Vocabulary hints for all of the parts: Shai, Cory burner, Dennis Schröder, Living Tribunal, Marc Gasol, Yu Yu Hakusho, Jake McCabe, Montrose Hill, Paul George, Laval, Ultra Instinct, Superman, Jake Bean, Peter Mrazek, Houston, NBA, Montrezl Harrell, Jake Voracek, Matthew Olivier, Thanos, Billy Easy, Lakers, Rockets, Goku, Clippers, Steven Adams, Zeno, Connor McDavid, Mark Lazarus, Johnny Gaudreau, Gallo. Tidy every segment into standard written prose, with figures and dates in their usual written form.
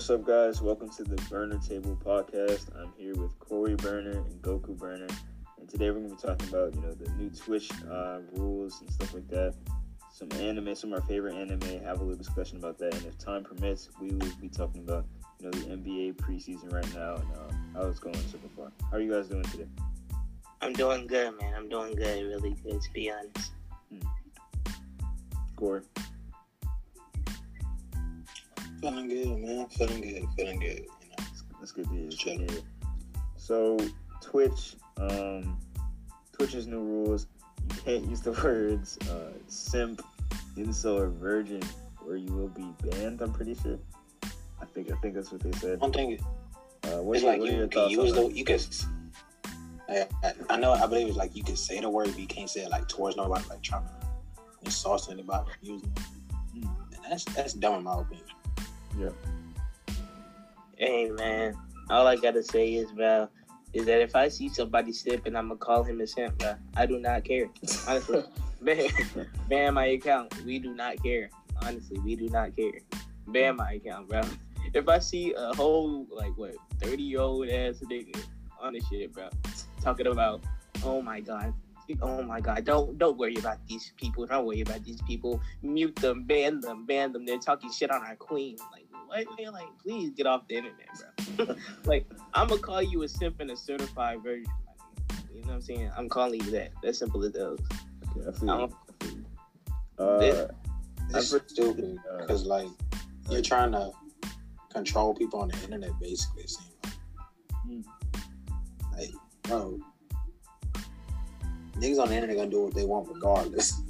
What's up, guys? Welcome to the Burner Table podcast. I'm here with Cory Burner and Goku Burner, and today we're going to be talking about, the new Twitch rules and stuff like that. Some anime, some of our favorite anime, have a little discussion about that, and if time permits, we will be talking about, the NBA preseason right now and how it's going so far. How are you guys doing today? I'm doing good, man. I'm doing good, really good, to be honest. Cory? Feeling good, man. Feeling good. That's good to hear. So, Twitch, Twitch's new rules. You can't use the words simp, incel, or virgin, or you will be banned. I'm pretty sure. I think that's what they said. I don't think. What are your thoughts on that? I believe it's like you can say the word, but you can't say it like towards nobody, like trying to insult anybody using it. And that's dumb in my opinion. Yeah. Hey, man. All I gotta say is, bro, is that if I see somebody sipping, I'm gonna call him a simp, bro. I do not care. Honestly. Ban my account. We do not care. Honestly, we do not care. Ban my account, bro. If I see a whole, 30-year-old ass nigga on this shit, bro, talking about, oh my god, don't worry about these people. Don't worry about these people. Mute them, ban them. They're talking shit on our queen. Like, what, man? Like, please get off the internet, bro. I'm gonna call you a simp and a certified virgin. You know what I'm saying? I'm calling you that. That's simple as those. Okay, I feel you. It's stupid because you're trying to control people on the internet, basically. It seems bro. Niggas on the internet gonna do what they want regardless.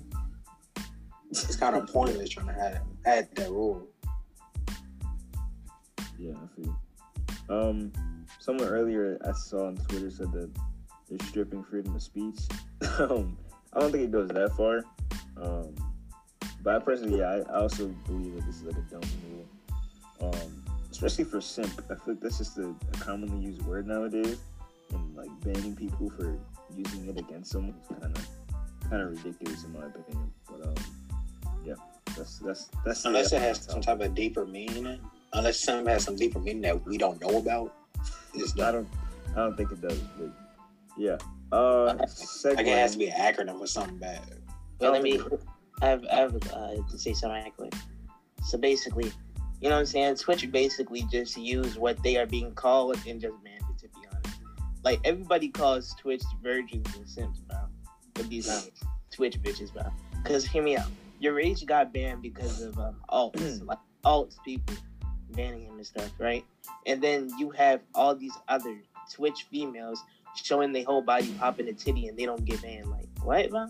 It's kind of pointless trying to add that rule. Yeah, I see. Someone earlier I saw on Twitter said that they're stripping freedom of speech. I don't think it goes that far. But I personally, I also believe that this is a dumb rule. Especially for simp. I feel like that's just a commonly used word nowadays. And banning people for using it against someone is kind of ridiculous in my opinion. But yeah, that's unless it has some type of deeper meaning. Unless something has some deeper meaning that we don't know about. I don't think it does. But yeah, it has to be an acronym or something bad. Well, I have to say something quick. So basically, you know what I'm saying? Twitch basically just use what they are being called and just banned it, to be honest. Like, everybody calls Twitch virgins and simps, bro. With these Twitch bitches, bro. Because, hear me out. Your rage got banned because of alts. Alts people banning him and stuff, right? And then you have all these other Twitch females showing their whole body, popping a titty, and they don't get banned. Like, what, bro?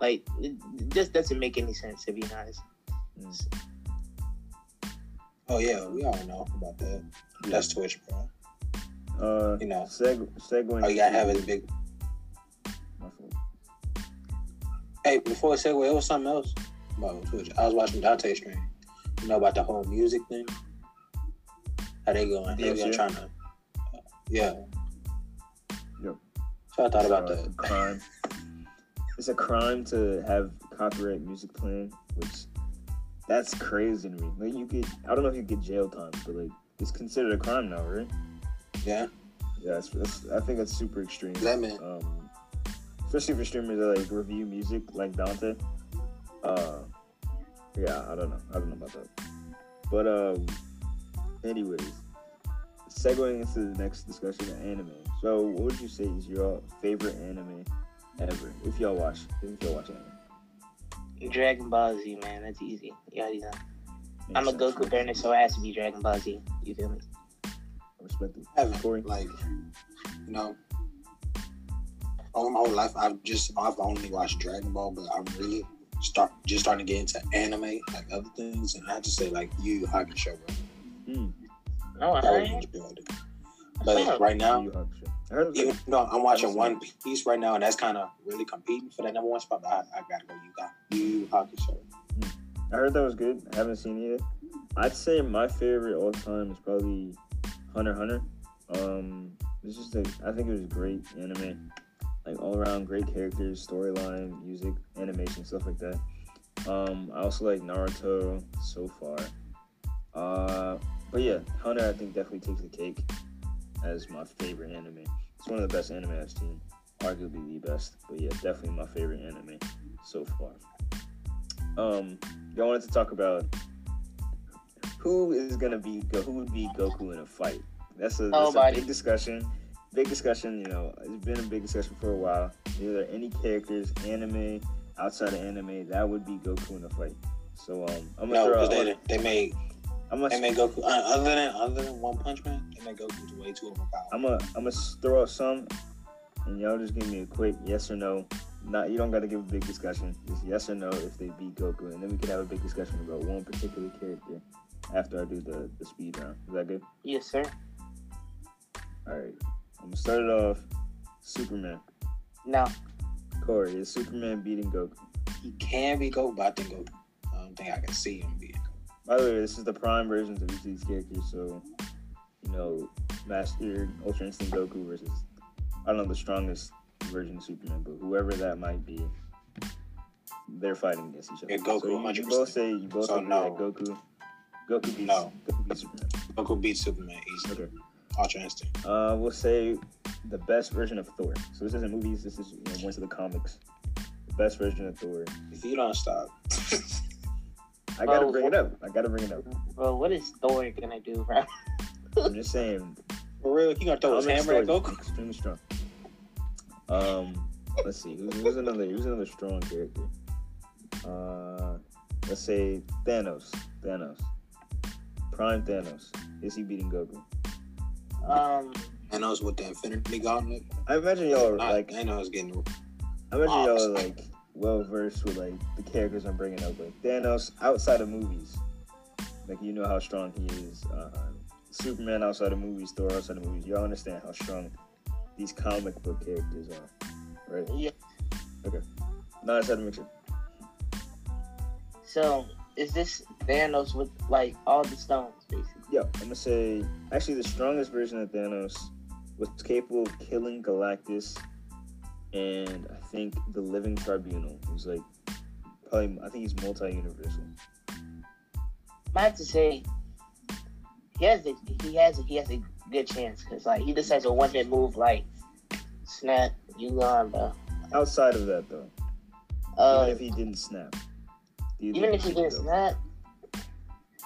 Like, it just doesn't make any sense, to be honest. Oh, yeah. We all know about that. Yeah. That's Twitch, bro. Segueing. Oh, you gotta have a big. Hey, before segue, it was something else about Twitch. I was watching Dante's stream. You know about the whole music thing? How they going? They going trying to. Yeah. Yep. So I thought about that. Crime. It's a crime to have copyright music playing, which that's crazy to me. Like, I don't know if you get jail time, but it's considered a crime now, right? Yeah. Yeah, I think that's super extreme. That man. Especially for streamers that review music like Dante. Yeah, I don't know about that. But anyways, segueing into the next discussion of anime. So what would you say is your favorite anime ever? If y'all watch anime. Dragon Ball Z, man, that's easy. You already know. I'm a Goku burner, so it has to be Dragon Ball Z. You feel me? I haven't, all my whole life I've only watched Dragon Ball, but I'm really starting to get into anime, other things, and I have to say, Yu Yu Hakusho, bro. No, I enjoyed it. But right now, even though I'm watching One Piece right now, and that's kind of really competing for that number one spot, but I gotta go Yu Yu Hakusho. I heard that was good. I haven't seen it yet. I'd say my favorite all time is probably Hunter. It's just I think it was great anime, all around great characters, storyline, music, animation, stuff like that. I also like Naruto so far. But yeah, Hunter, I think, definitely takes the cake as my favorite anime. It's one of the best anime I've seen. Arguably the best. But yeah, definitely my favorite anime so far. I wanted to talk about who would be Goku in a fight. That's a big discussion. Big discussion, it's been a big discussion for a while. Either any characters, anime, outside of anime, that would be Goku in a fight. So they made Goku other than One Punch Man, they made Goku way too overpowered. I'm gonna throw out some, and y'all just give me a quick yes or no. You don't gotta give a big discussion. Just yes or no if they beat Goku, and then we can have a big discussion about one particular character after I do the speed round. Is that good? Yes, sir. All right. I'm going to start it off. Superman. No. Corey, is Superman beating Goku? He can beat Goku, but I don't think I can see him beating Goku. By the way, this is the prime versions of each of these characters, so, Master Ultra Instinct Goku versus, the strongest version of Superman, but whoever that might be, they're fighting against each other. Yeah, Goku, so 100%. You both say Goku. Goku beats Superman. Goku beats Superman easily. Okay. Ultra Instinct. We'll say the best version of Thor. So this isn't movies. This is went to the comics. The best version of Thor. If you don't stop, I gotta bring it up. Well, what is Thor gonna do, bro? I'm just saying. For real, he gonna throw his hammer at Goku. Extremely strong. Let's see. Who's another strong character? Let's say Thanos. Prime Thanos. Is he beating Goku? Thanos with the Infinity Gauntlet. I imagine y'all y'all are like well versed with like the characters I'm bringing up. Like Thanos outside of movies, like how strong he is. Superman outside of movies, Thor outside of movies. Y'all understand how strong these comic book characters are, right? Yeah. Okay. Now I just had to mix it. So is this Thanos with like all the stones, basically? Yeah, I'm gonna say actually the strongest version of Thanos was capable of killing Galactus, and I think the Living Tribunal. He's like probably, I think he's multi-universal. I have to say he has a good chance because like he just has a one-hit move like snap, you gone, bro. Outside of that though, even if he didn't snap,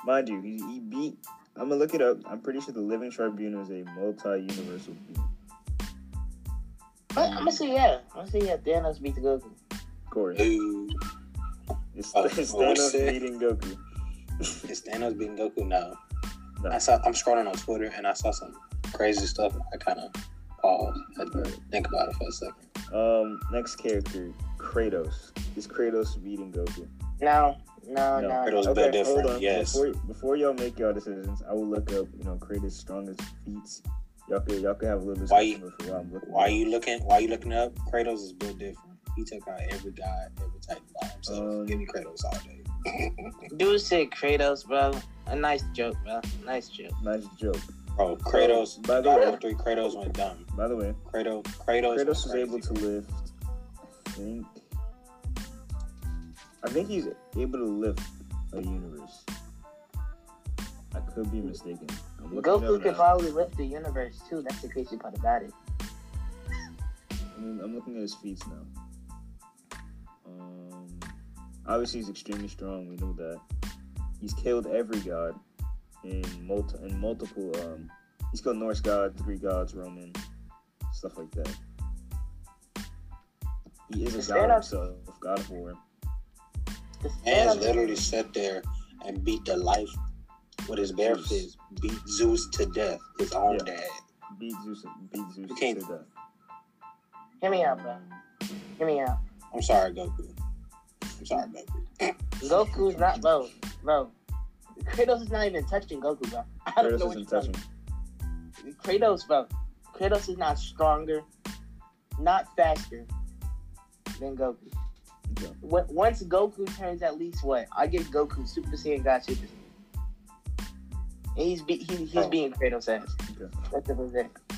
mind you, he beat. I'm going to look it up. I'm pretty sure the Living Tribunal is a multi-universal beat. I'm going to say, yeah, Thanos beat the Goku. Of course. It's Thanos beating Goku. It's Thanos beating Goku? No. I'm scrolling on Twitter, and I saw some crazy stuff. I kind of paused. I had to think about it for a second. Next character, Kratos. Is Kratos beating Goku? No. Kratos is different. Hold on. Yes. Before y'all make y'all decisions, I will look up, Kratos' strongest feats. Y'all could have a little discussion before I'm looking. Why you looking up? Kratos is built different. He took out every guy, every type by himself. Give me Kratos all day. Dude said Kratos, bro. A nice joke, bro. Nice joke. Bro, Kratos. By the way, 3 Kratos went dumb. By the way, Kratos was crazy. Able to lift. I think he's able to lift a universe. I could be mistaken. Goku could probably lift the universe too. That's the crazy part about it. I'm looking at his feats now. Obviously, he's extremely strong. We know that. He's killed every god in multiple. He's killed Norse gods, Greek gods, Roman, stuff like that. He is a god himself, god of war. Man literally sat there and beat the life with his bare fist. Beat Zeus to death. His own dad. Beat Zeus to death. Hear me out, bro. I'm sorry, Goku. Goku's not, bro. Kratos is not even touching Goku, bro. I don't know what you're touching. Kratos, bro. Kratos is not stronger, not faster than Goku. Yeah. Once Goku turns at least what? I give Goku Super Saiyan God Super Saiyan. And he's being Kratos ass. Yeah. That's the fact.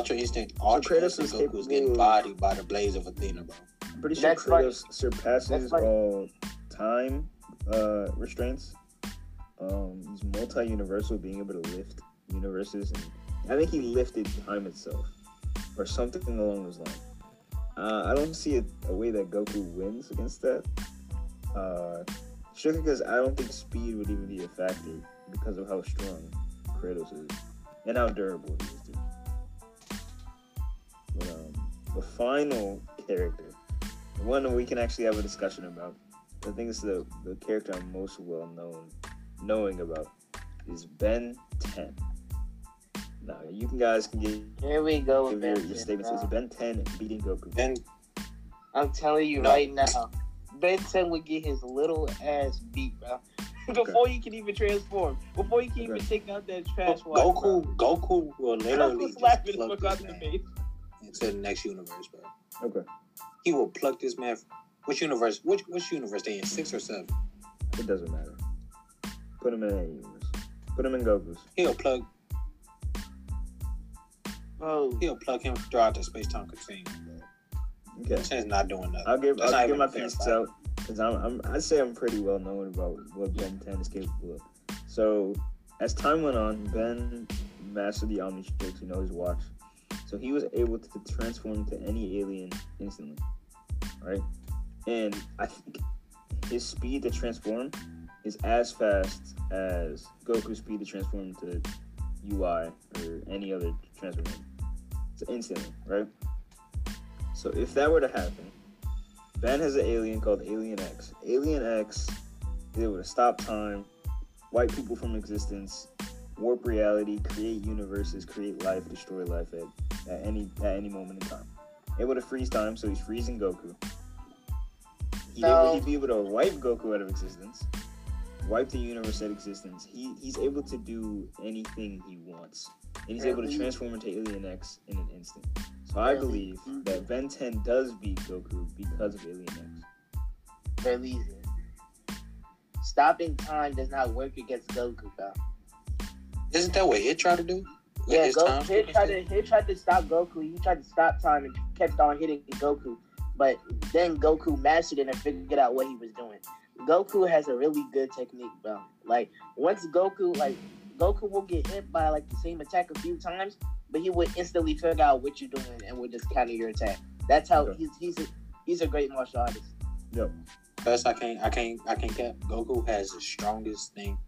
Ultra Instinct. Ultra Instinct Goku's getting bodied by the blaze of Athena, bro. I'm pretty sure Kratos surpasses all time restraints. He's multi-universal, being able to lift universes, and I think he lifted time itself or something along those lines. I don't see a way that Goku wins against that. Strictly because I don't think speed would even be a factor because of how strong Kratos is and how durable he is, dude. But, the final character, the one that we can actually have a discussion about, I think it's the character I'm most well knowing about, is Ben 10. Now, you guys can give your statements. Is Ben 10 beating Goku? I'm telling you right now, Ben 10 would get his little ass beat, bro. Before you can even transform, before you can even take out that trash water. Goku will literally slap his fuck out the face into the next universe, bro. Okay. He will pluck this man. Which universe? Which universe? They in 6 or 7? It doesn't matter. Put him in any universe. Put him in Goku's. He'll plug him throughout the space-time continuum. Okay. Ben's not doing nothing. I'll give my piece out because I'd say I'm pretty well known about what Ben 10 is capable of. So as time went on, Ben mastered the Omnitrix, his watch. So he was able to transform to any alien instantly, right? And I think his speed to transform is as fast as Goku's speed to transform to UI or any other transformation. It's instantly, right? So if that were to happen, Ben has an alien called Alien X. Alien X is able to stop time, wipe people from existence, warp reality, create universes, create life, destroy life at any moment in time. Able to freeze time, so he's freezing Goku. He'd be able to wipe Goku out of existence, wipe the universe out of existence. He's able to do anything he wants, and he's able to transform into Alien X in an instant. So I believe that Ben 10 does beat Goku because of Alien X. Very easy. Stopping time does not work against Goku, though. Isn't that what he tried to do? Yeah, he tried to stop Goku. He tried to stop time and kept on hitting Goku. But then Goku mastered it and figured out what he was doing. Goku has a really good technique, bro. Like, once Goku will get hit by, the same attack a few times, but he would instantly figure out what you're doing and would just counter your attack. That's how he's a great martial artist. Yep. Plus, I can't cap. Goku has the strongest thing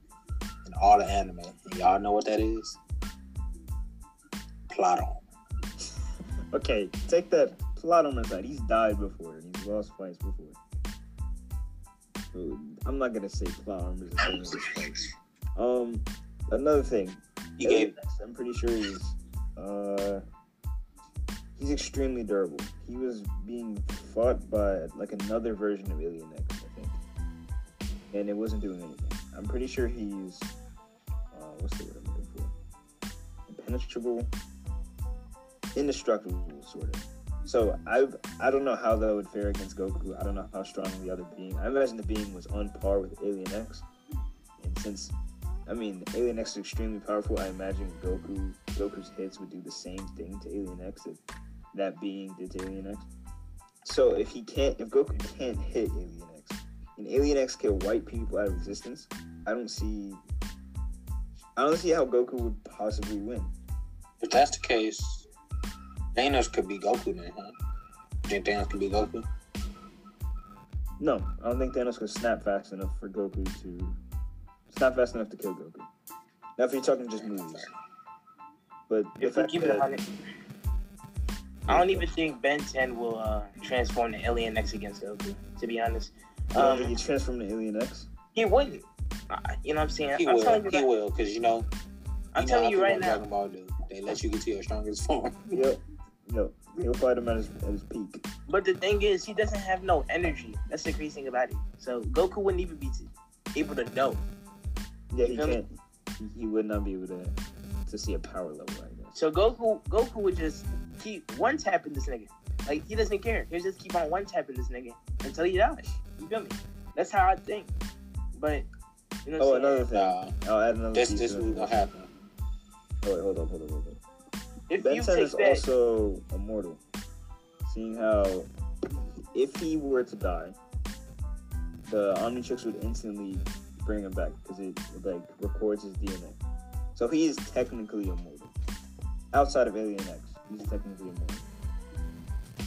in all the anime. And y'all know what that is? Plot on. Okay, take that plot on aside. He's died before, and he's lost fights before. I'm not gonna say plot armor. Another thing, I'm pretty sure he's extremely durable. He was being fought by another version of Alien X, I think, and it wasn't doing anything. I'm pretty sure he's what's the word I'm looking for? Impenetrable, indestructible, sort of. So I don't know how that would fare against Goku. I don't know how strong the other being. I imagine the being was on par with Alien X. And since, Alien X is extremely powerful, I imagine Goku's hits would do the same thing to Alien X that being did to Alien X. So if Goku can't hit Alien X, and Alien X can wipe people out of existence, I don't see how Goku would possibly win. If that's the case, Thanos could be Goku then, huh? You think Thanos could be Goku? No, I don't think Thanos could snap fast enough to kill Goku. Now, if you're talking just movies. But if we keep it 100, I don't even think Ben 10 will transform to Alien X against Goku, to be honest. Did he transform to Alien X? He wouldn't. You know what I'm saying? He will, because, I'm telling you right now. Dragon Ball Z, they let you get to your strongest form. Yep. No, he'll fight him at his peak. But the thing is, he doesn't have no energy. That's the crazy thing about it. So Goku wouldn't even be able to know. Yeah, he can't. He would not be able to see a power level, I guess. So Goku would just keep one tapping this nigga. He doesn't care. He'll just keep on one tapping this nigga until he dies. You feel me? That's how I think. But another thing. I'll add another. This was gonna happen. Oh wait, hold on. If Ben 10 is also immortal, seeing how if he were to die, the Omnitrix would instantly bring him back because it like records his DNA. So he is technically immortal. Outside of Alien X, he's technically immortal.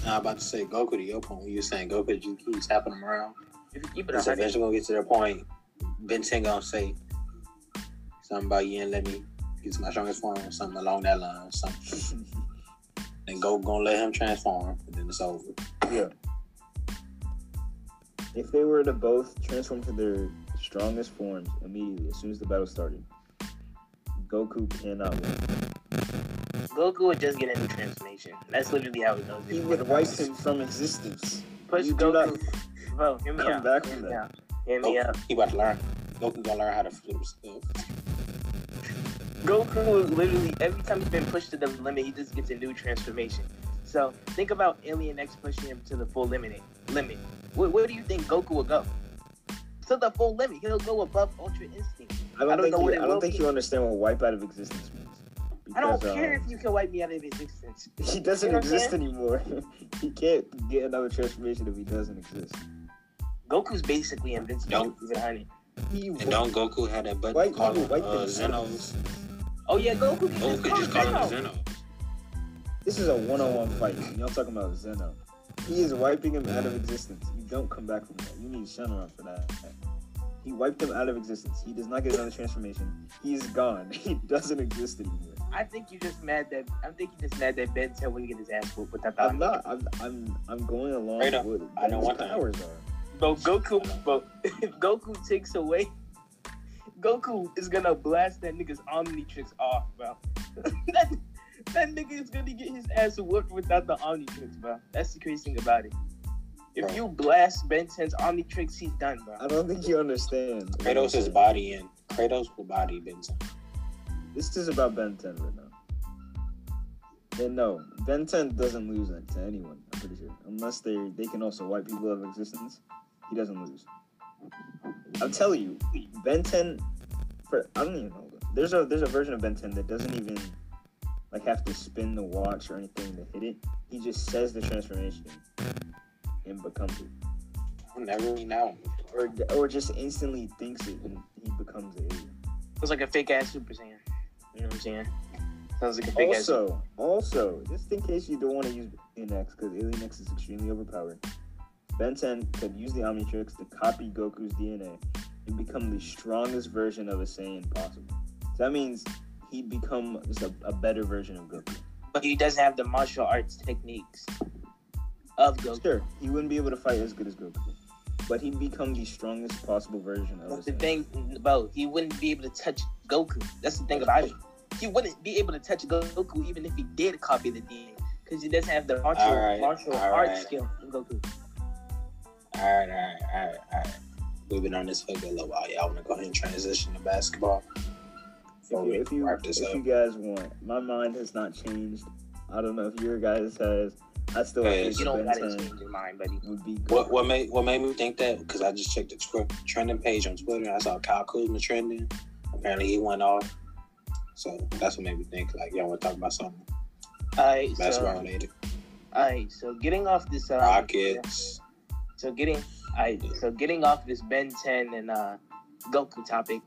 I was about to say Goku to your point. You were saying Goku, you keep tapping him around. If you keep it, so eventually gonna get to their point. Ben 10 gonna say something about you and let me get to my strongest form or something along that line or something. And Goku gonna let him transform, and then it's over. Yeah. If they were to both transform to their strongest forms immediately, as soon as the battle started, Goku cannot win. Goku would just get a new transformation. That's literally how it goes. He would wipe him from existence. Push you Goku. Bro, hear me out. Back from that. Hear me out. He about to learn. Goku gonna learn how to flip stuff. Goku is literally, every time he's been pushed to the limit, he just gets a new transformation. So think about Alien X pushing him to the full limit. Where do you think Goku will go? To the full limit. He'll go above Ultra Instinct. I don't think you understand what wipe out of existence means. Because, I don't care if you can wipe me out of existence. He doesn't exist anymore. He can't get another transformation if he doesn't exist. Goku's basically invincible. And don't Goku had that button called Zenos? Oh yeah, Goku can just call him Zeno. This is a one-on-one fight. Y'all talking about Zeno. He is wiping him out of existence. You don't come back from that. You need Shenron for that. He wiped him out of existence. He does not get another transformation. He's gone. He doesn't exist anymore. I think you're just mad that Ben 10 wouldn't get his ass whooped without that. I'm going along right with it. I know what powers are. But if Goku takes away, Goku is gonna blast that nigga's Omnitrix off, bro. that nigga is gonna get his ass whooped without the Omnitrix, bro. That's the crazy thing about it. If you blast Ben 10's Omnitrix, he's done, bro. I don't think you understand. Kratos will body Ben 10. This is about Ben 10 right now. And no, Ben 10 doesn't lose to anyone, I'm pretty sure. Unless they can also wipe people out of existence, he doesn't lose. I'll tell you, Ben 10, I don't even know. There's a version of Ben 10 that doesn't even like have to spin the watch or anything to hit it. He just says the transformation and becomes it. I've never seen that one before. Or just instantly thinks it and he becomes an alien. It's like a fake-ass Super Saiyan. You know what I'm saying? Sounds like a big ass. Also, just in case you don't want to use Alien X, because Alien X is extremely overpowered, Ben 10 could use the Omnitrix to copy Goku's DNA and become the strongest version of a Saiyan possible. So that means he'd become just a better version of Goku. But he doesn't have the martial arts techniques of Goku. Sure, he wouldn't be able to fight as good as Goku. But he'd become the strongest possible version of himself. That's the thing, bro. He wouldn't be able to touch Goku. That's the thing about it. He wouldn't be able to touch Goku even if he did copy the DNA. Because he doesn't have the martial arts skill from Goku. All right. We've been on this for a little while. Yeah, I want to go ahead and transition to basketball. If you guys want. My mind has not changed. I don't know if your guys has. I still think you don't got to change your mind, buddy. What made me think that? Because I just checked the trending page on Twitter and I saw Kyle Kuzma trending. Apparently he went off, so that's what made me think like y'all want to talk about something basketball related. Alright, so getting off this Rockets. So getting off this Ben 10 and Goku topic.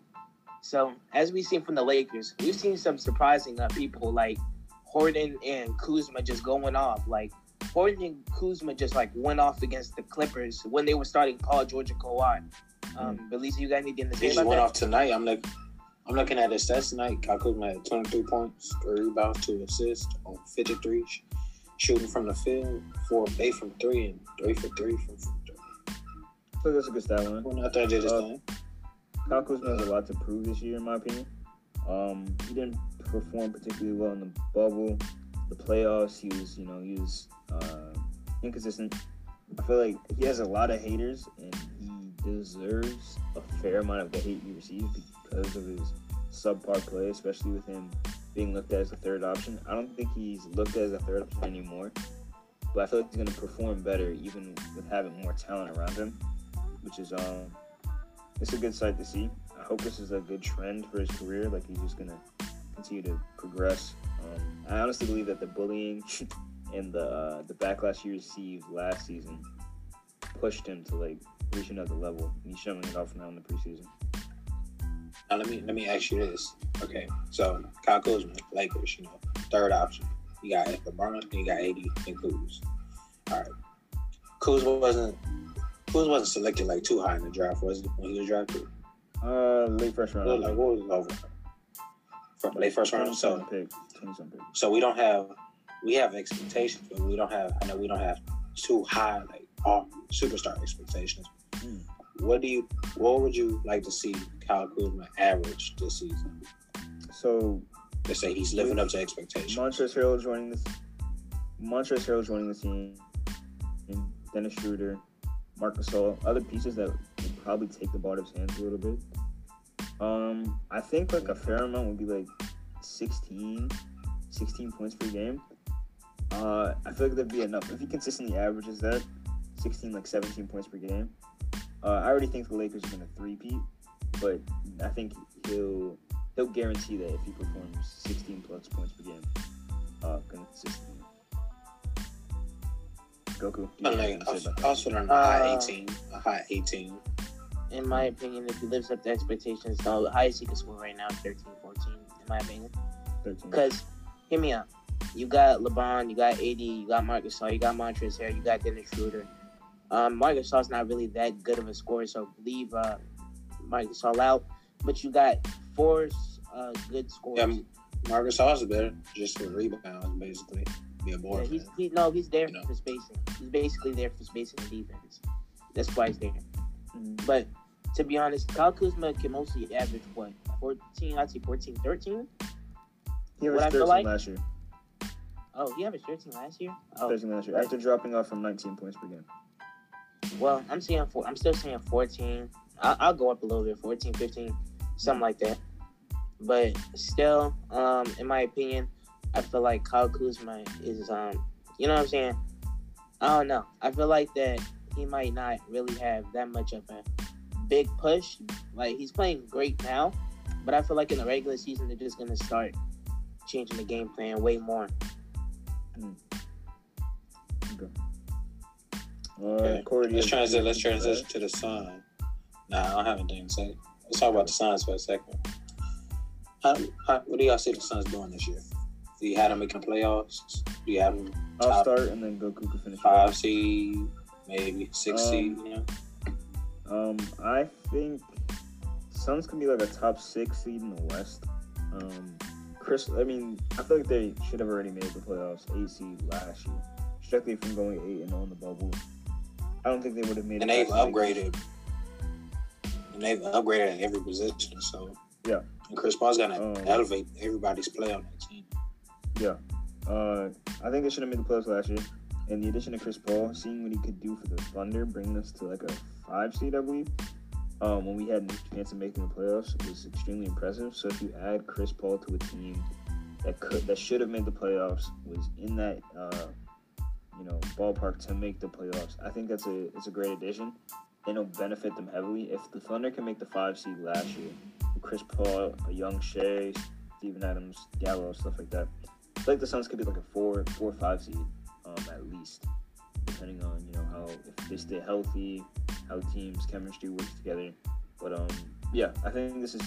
So as we've seen from the Lakers, we've seen some surprising people like Horton and Kuzma just going off like. Horton and Kuzma just like went off against the Clippers when they were starting Paul George and Kawhi. But at least you got anything to say about that? They just went off tonight. I'm looking at his stats tonight. Kyle Kuzma had 23 points, 3 rebounds, 2 assists on 53, shooting from the field, 4-8 from 3, and 3-for-3 from 3. I think that's a good stat line. Well, I did his thing. Kyle Kuzma has a lot to prove this year, in my opinion. He didn't perform particularly well in the bubble. The playoffs, he was inconsistent. I feel like he has a lot of haters, and he deserves a fair amount of the hate he receives because of his subpar play, especially with him being looked at as a third option. I don't think he's looked at as a third option anymore, but I feel like he's going to perform better even with having more talent around him, which is it's a good sight to see. I hope this is a good trend for his career. Like he's just going to continue to progress. I honestly believe that the bullying and the backlash he received last season pushed him to like reach another level. He's showing it off now in the preseason. Now let me ask you this. Okay, so Kyle Kuzma, Lakers, you know, third option. You got LeBron, you got AD, and Kuz. All right, Kuz wasn't selected like too high in the draft, was it? When he was drafted, late first round. Like what was over? From late first round. So we don't have, we have expectations, but we don't have. I know we don't have too high like all superstar expectations. Mm. What would you like to see Kyle Kuzma average this season? So let's say he's living up to expectations. Montrose Hill joining the team, and Dennis Schröder, Marc Gasol, other pieces that would probably take the ball out of his hands a little bit. I think like a fair amount would be like 16 points per game. I feel like that'd be enough if he consistently averages that 16, like 17 points per game. I already think the Lakers are going to three-peat, but I think he'll guarantee that if he performs 16-plus points per game consistently. Goku? A high 18. In my opinion, if he lives up to expectations, the highest he can score right now is 13, 14, in my opinion. 13. Because, hear me out, you got LeBron, you got AD, you got Marc Gasol, you got Montrezl Harrell, you got Dennis Schröder. Marc Gasol's not really that good of a scorer, so leave Marc Gasol out. But you got four good scorers. Yeah, Marc Gasol's better, just for rebounds, basically. Be a board. Yeah, he's there for spacing. He's basically there for spacing and defense. That's why he's there. Mm-hmm. But to be honest, Kyle Kuzma can mostly average what? 14? I'd say 14, 13? He was 13 last year. Oh, he averaged 13 last year? Oh, 13 last year, after dropping off from 19 points per game. Well, I'm still saying 14. I'll go up a little bit, 14, 15, something like that. But still, in my opinion, I feel like Kyle Kuzma is, you know what I'm saying? I don't know. I feel like that he might not really have that much of a big push. Like, he's playing great now, but I feel like in the regular season, they're just going to start changing the game plan way more. Mm. Okay. Okay. Corey, let's transition to the Sun. Nah, I don't have anything to say. Let's talk about the Suns for a second. What do y'all see the Suns doing this year? Do you have them making the playoffs? Do you have them? I'll start and then Goku can finish. 5 seed, maybe 6 seed. You know? I think Suns can be like a top 6 seed in the West. I feel like they should have already made the playoffs 8 seed last year, strictly from going 8 and on the bubble. I don't think they would have made it. And they've upgraded at every position. So yeah, and Chris Paul's gonna elevate everybody's play on that team. Yeah, I think they should have made the playoffs last year. And the addition of Chris Paul, seeing what he could do for the Thunder, bringing us to like a 5 seed, I believe. When we had a chance of making the playoffs, it was extremely impressive. So if you add Chris Paul to a team that should have made the playoffs, was in that ballpark to make the playoffs, I think it's a great addition, and it'll benefit them heavily. If the Thunder can make the 5 seed last year, Chris Paul, a young Shai, Steven Adams, Gallo, stuff like that, I feel like the Suns could be like a 4 or 5 seed, at least, depending on how, if they stay healthy, how teams' chemistry works together. But yeah, I think this is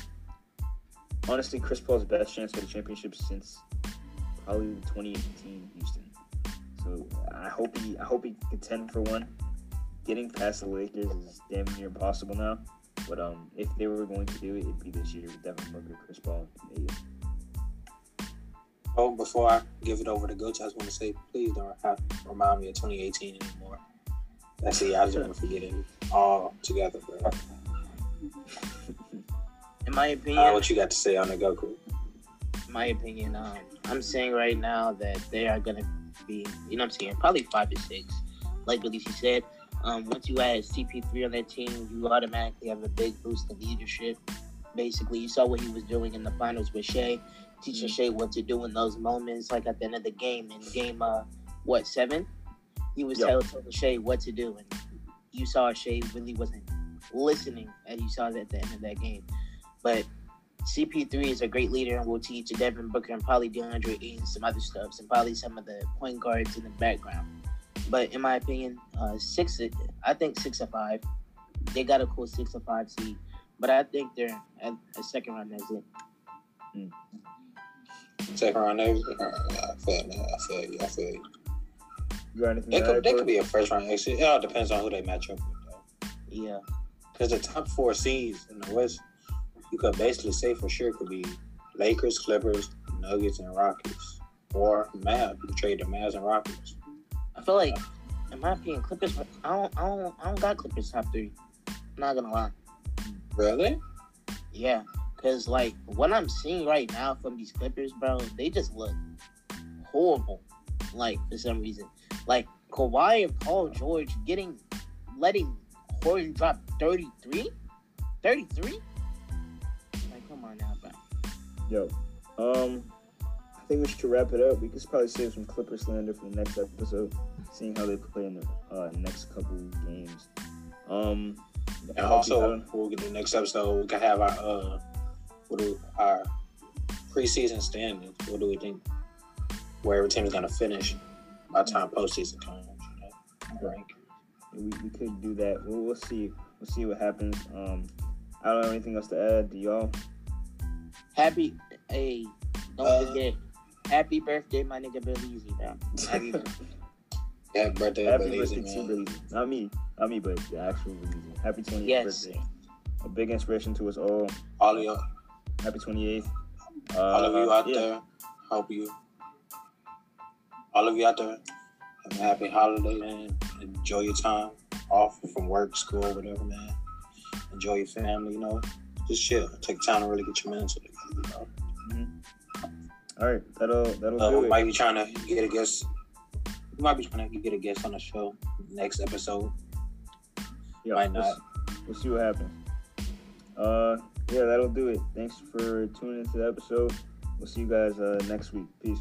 honestly Chris Paul's best chance for the championship since probably the 2018 Houston. So I hope he contend for one. Getting past the Lakers is damn near impossible now. But if they were going to do it, it'd be this year with Devin Booker, Chris Paul, and AD. Oh, before I give it over to Goats, I just want to say, please don't have to remind me of 2018 anymore. That's it. I just want to forget it all together, bro. In my opinion, what you got to say on the Goku? In my opinion, I'm saying right now that they are gonna be, probably 5 to 6, like Billy said. Once you add CP3 on that team, you automatically have a big boost in leadership. Basically, you saw what he was doing in the finals with Shai, teaching Shai what to do in those moments, like at the end of the game, in game 7? He was telling Shai what to do, and you saw Shai really wasn't listening, and you saw that at the end of that game. But CP3 is a great leader and will teach Devin Booker and probably DeAndre Ayton some other stuff, and probably some of the point guards in the background. But in my opinion, 6 to 5. They got a cool 6 to 5 seed. But I think they're at a second round exit. Mm. Second round exit? I feel you. They could be a first round exit. It all depends on who they match up with, though. Yeah. Because the top four seeds in the West, you could basically say for sure could be Lakers, Clippers, Nuggets, and Rockets. Or Mavs. You could trade the Mavs and Rockets. I feel like, in my opinion, Clippers, I don't got Clippers top three. I'm not going to lie. Really? Yeah. Because, like, what I'm seeing right now from these Clippers, bro, they just look horrible. Like, for some reason. Like, Kawhi and Paul George letting Horton drop 33? 33? Like, come on now, bro. Yo. I think we should wrap it up. We could probably save some Clipper slander for the next episode, seeing how they play in the next couple games. And also, we'll get the next episode. We can have our preseason standings. What do we think? Where every team is gonna finish by the time postseason comes. Rank. We could do that. We'll see. We'll see what happens. I don't have anything else to add. Do y'all? Don't forget. Happy birthday, my nigga Billy Easy, man. Happy birthday, Billy Easy, man. Not me. Not me, but the actual Billy Easy. Happy 28th birthday. A big inspiration to us all. All of y'all. Happy 28th. All of you out there. Hope you. All of you out there. Have a happy holiday, man. Enjoy your time off from work, school, whatever, man. Enjoy your family, you know. Just chill. Take time to really get your mental together, you know. All right, that'll do it. We might be trying to get a guest on the show next episode. Yeah, might not. We'll see what happens. Yeah, that'll do it. Thanks for tuning into the episode. We'll see you guys next week. Peace.